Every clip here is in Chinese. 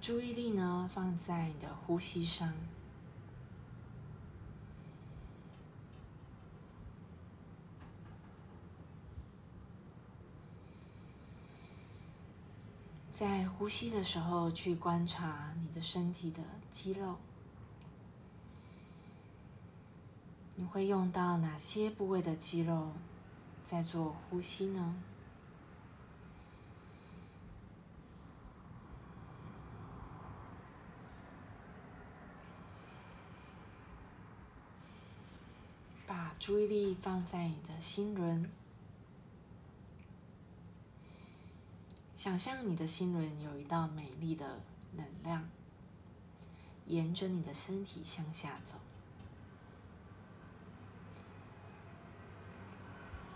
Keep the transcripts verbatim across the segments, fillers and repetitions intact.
注意力呢放在你的呼吸上，在呼吸的时候去观察你的身体的肌肉，你会用到哪些部位的肌肉在做呼吸呢？把注意力放在你的心轮，想象你的心轮有一道美丽的能量，沿着你的身体向下走，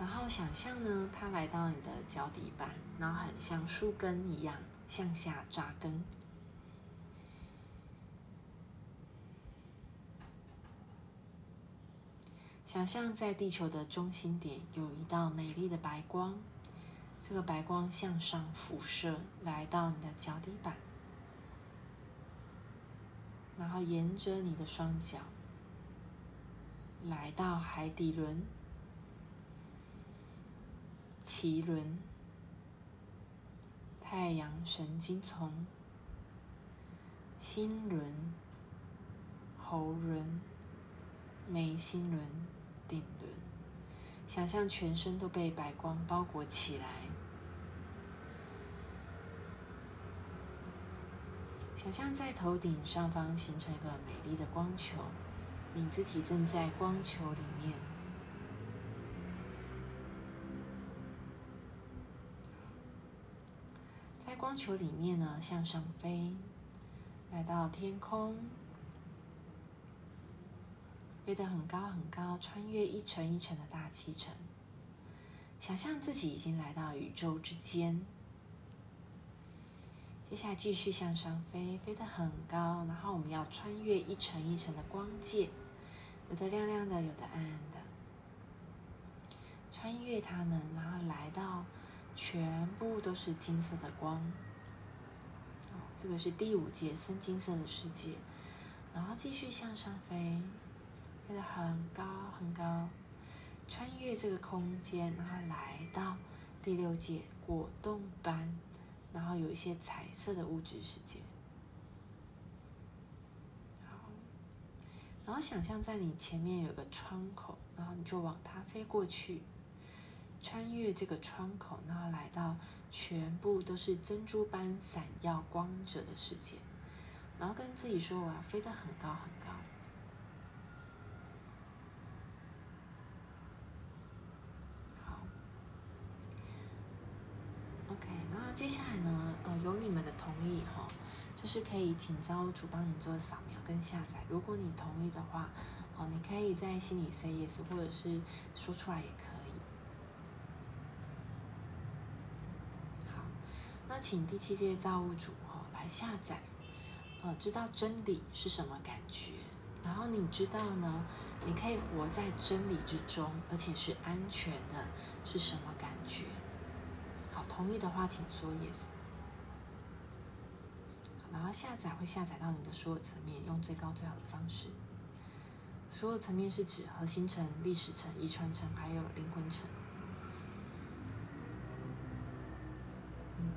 然后想象呢，它来到你的脚底板，然后很像树根一样向下扎根。想象在地球的中心点有一道美丽的白光，这个白光向上辐射，来到你的脚底板，然后沿着你的双脚来到海底轮、脐轮、太阳神经丛、心轮、喉轮、眉心轮、顶轮，想象全身都被白光包裹起来。想象在头顶上方形成一个美丽的光球，你自己正在光球里面。在光球里面呢，向上飞，来到天空，飞得很高很高，穿越一层一层的大气层。想象自己已经来到宇宙之间。接下来继续向上飞，飞得很高，然后我们要穿越一层一层的光界，有的亮亮的，有的暗暗的，穿越它们，然后来到全部都是金色的光、哦、这个是第五界深金色的世界。然后继续向上飞，飞得很高很高，穿越这个空间，然后来到第六界果冻斑，然后有一些彩色的物质世界。好，然后想象在你前面有个窗口，然后你就往它飞过去，穿越这个窗口，然后来到全部都是珍珠般闪耀光泽的世界，然后跟自己说我要飞得很高很高。接下来呢，呃，有你们的同意哈、哦，就是可以请造物主帮你做扫描跟下载。如果你同意的话，哦，你可以在心里 say yes， 或者是说出来也可以。好，那请第七届造物主哈、哦、来下载，呃，知道真理是什么感觉，然后你知道呢，你可以活在真理之中，而且是安全的，是什么感觉？同意的话请说 yes， 然后下载会下载到你的所有层面，用最高最好的方式。所有层面是指核心层、历史层、遗传层还有灵魂层、嗯、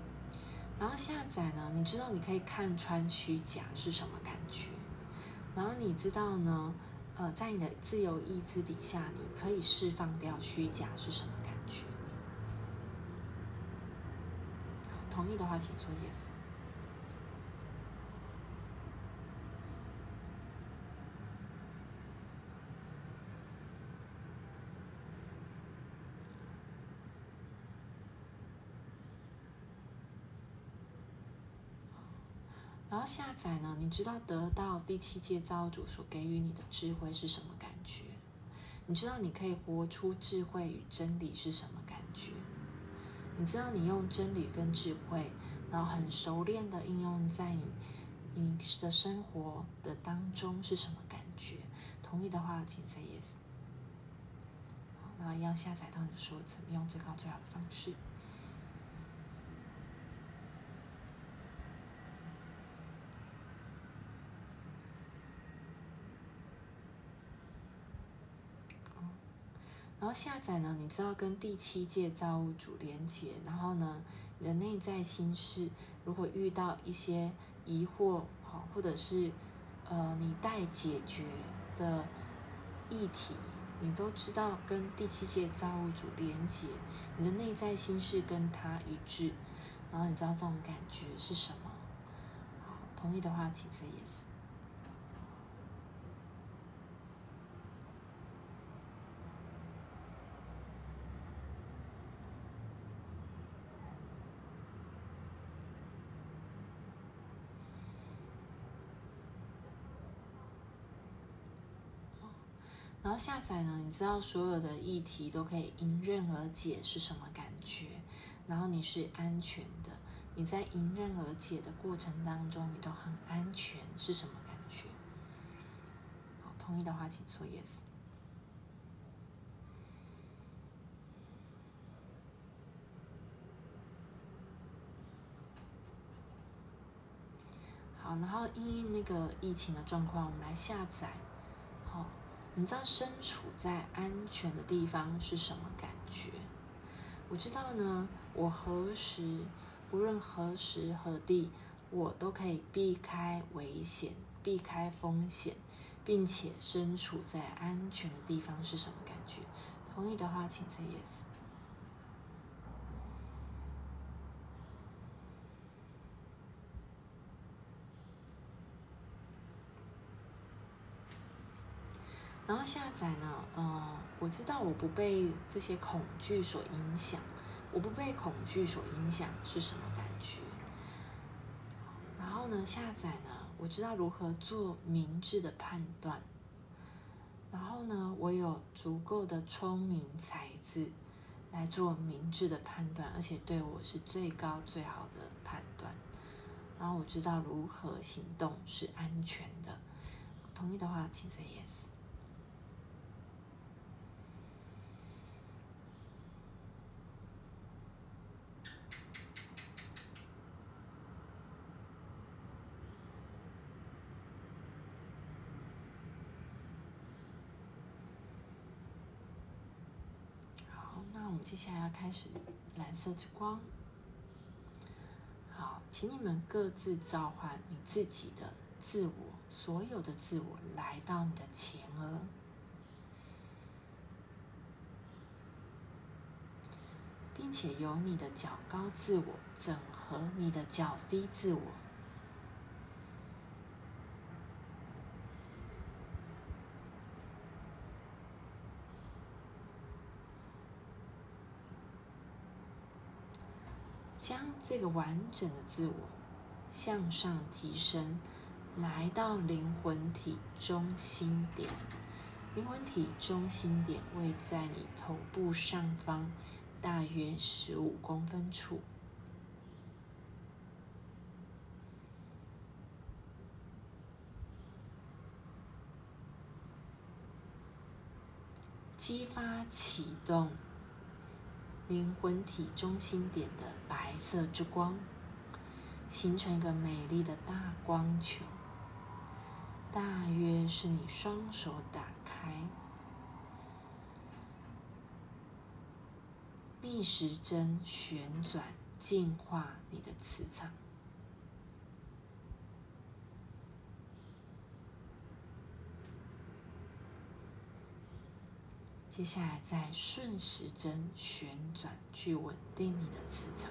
然后下载呢，你知道你可以看穿虚假是什么感觉，然后你知道呢，呃，在你的自由意志底下你可以释放掉虚假是什么感觉。同意的话，请说 yes。然后下载呢，你知道得到第七届造物主所给予你的智慧是什么感觉？你知道你可以活出智慧与真理是什么感觉？你知道你用真理跟智慧，然后很熟练的应用在你你的生活的当中是什么感觉？同意的话请 say yes。 好，然后一样下载到你的所有层面，用最高最好的方式。然后下载呢，你知道跟第七届造物主连结，然后呢，你的内在心事，如果遇到一些疑惑，或者是呃你待解决的议题，你都知道跟第七届造物主连结，你的内在心事跟他一致，然后你知道这种感觉是什么？好，同意的话请say yes。然后下载呢，你知道所有的议题都可以迎刃而解是什么感觉，然后你是安全的，你在迎刃而解的过程当中你都很安全是什么感觉？好，同意的话请说 yes。 好，然后因应那个疫情的状况，我们来下载。好，你知道身处在安全的地方是什么感觉？我知道呢，我何时无论何时何地，我都可以避开危险，避开风险，并且身处在安全的地方是什么感觉？同意的话请say yes。然后下载呢，呃，我知道我不被这些恐惧所影响，我不被恐惧所影响是什么感觉？然后呢，下载呢，我知道如何做明智的判断，然后呢，我有足够的聪明才智来做明智的判断，而且对我是最高最好的判断。然后我知道如何行动是安全的，同意的话请say yes。接下来要开始蓝色之光。好，请你们各自召唤你自己的自我，所有的自我来到你的前额。并且由你的较高自我整合你的较低自我。将这个完整的自我向上提升，来到灵魂体中心点。灵魂体中心点位在你头部上方大约十五公分处。激发启动灵魂体中心点的白色之光，形成一个美丽的大光球，大约是你双手打开，逆时针旋转，净化你的磁场。接下来再顺时针旋转去稳定你的磁场。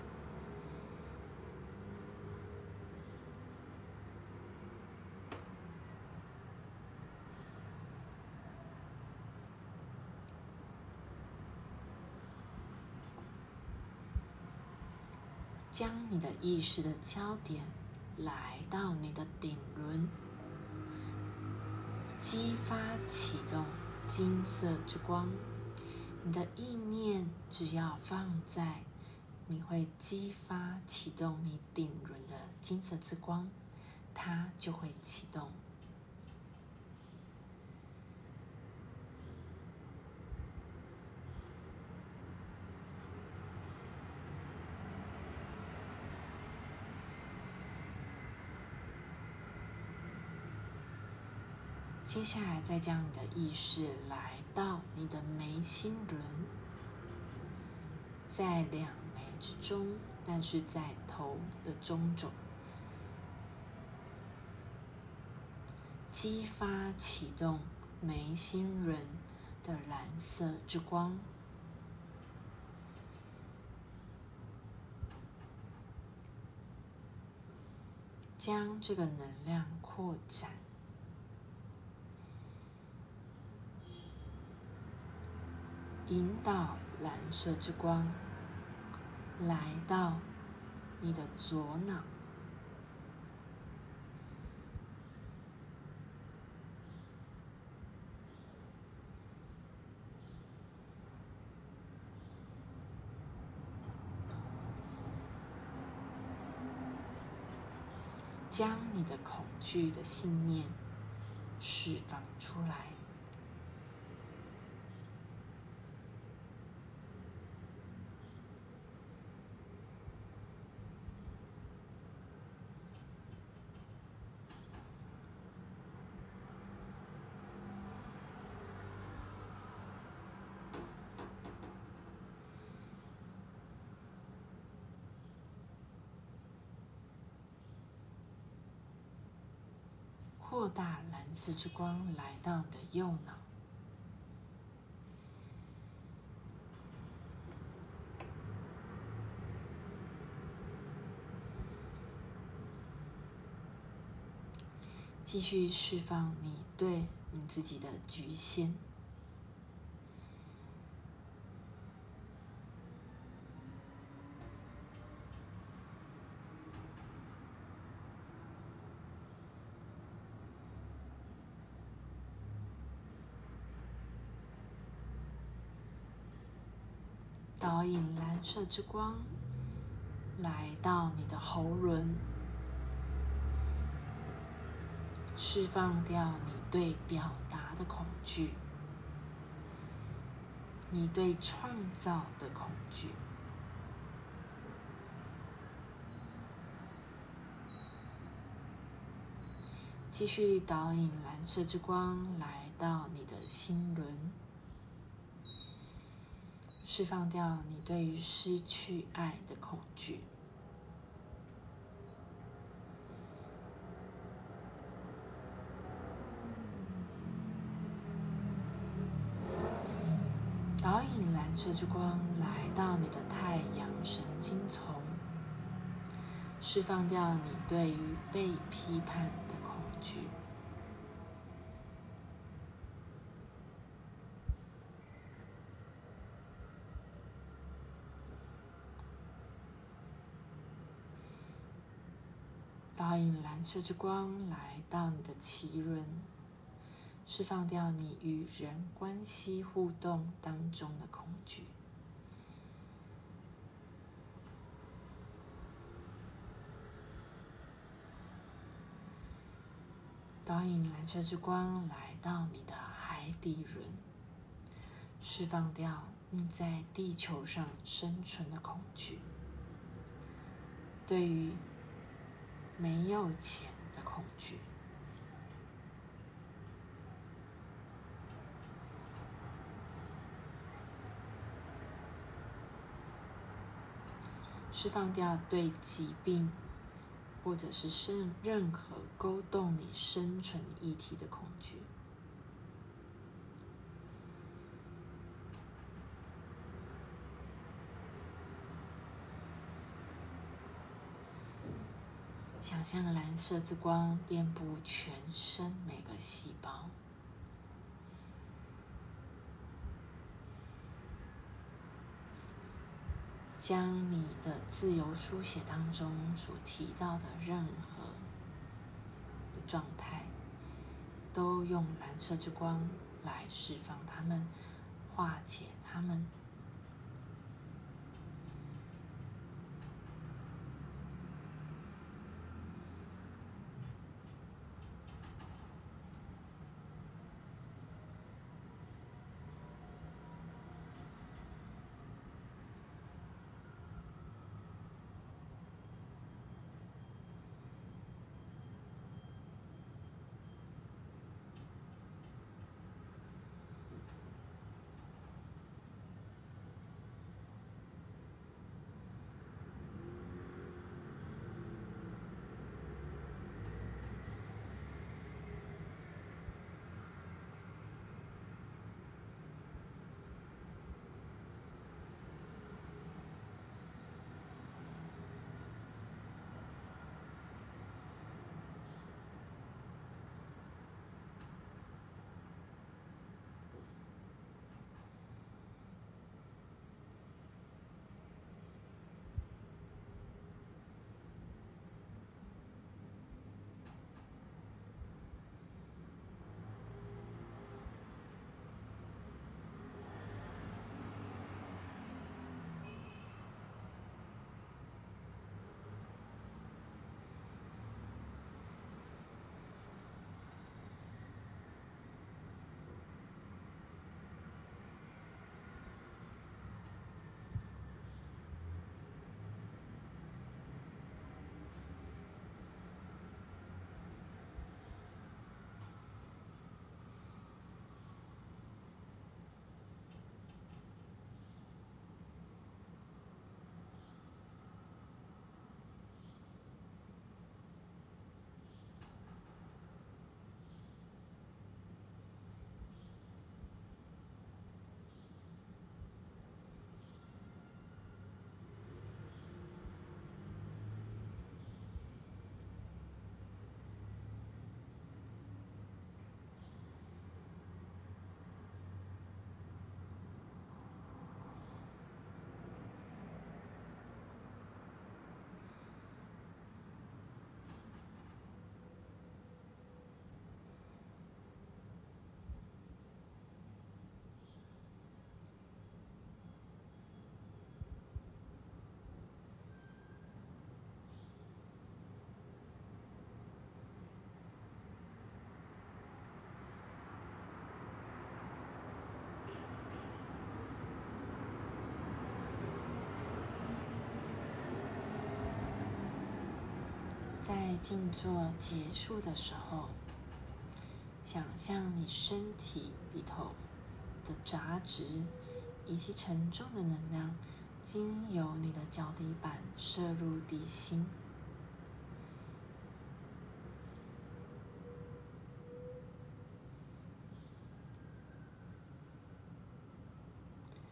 将你的意识的焦点来到你的顶轮，激发启动金色之光。你的意念只要放在，你会激发启动你顶轮的金色之光，它就会启动。接下来再将你的意识来到你的眉心轮，在两眉之中，但是在头的中轴，激发启动眉心轮的蓝色之光。将这个能量扩展，引导蓝色之光来到你的左脑，将你的恐惧的信念释放出来，扩大蓝色之光来到你的右脑，继续释放你对你自己的局限，导引蓝色之光来到你的喉轮，释放掉你对表达的恐惧，你对创造的恐惧，继续导引蓝色之光来到你的心轮，释放掉你对于失去爱的恐惧，导引蓝色之光来到你的太阳神经丛，释放掉你对于被批判的恐惧，导引蓝色之光来到你的脐轮，释放掉你与人关系互动当中的恐惧，导引蓝色之光来到你的海底轮，释放掉你在地球上生存的恐惧，对于没有钱的恐惧，释放掉对疾病或者是任何勾动你生存议题的恐惧，想象蓝色之光遍布全身每个细胞，将你的自由书写当中所提到的任何的状态，都用蓝色之光来释放它们，化解它们。在静坐结束的时候，想象你身体里头的杂质以及沉重的能量，经由你的脚底板摄入地心。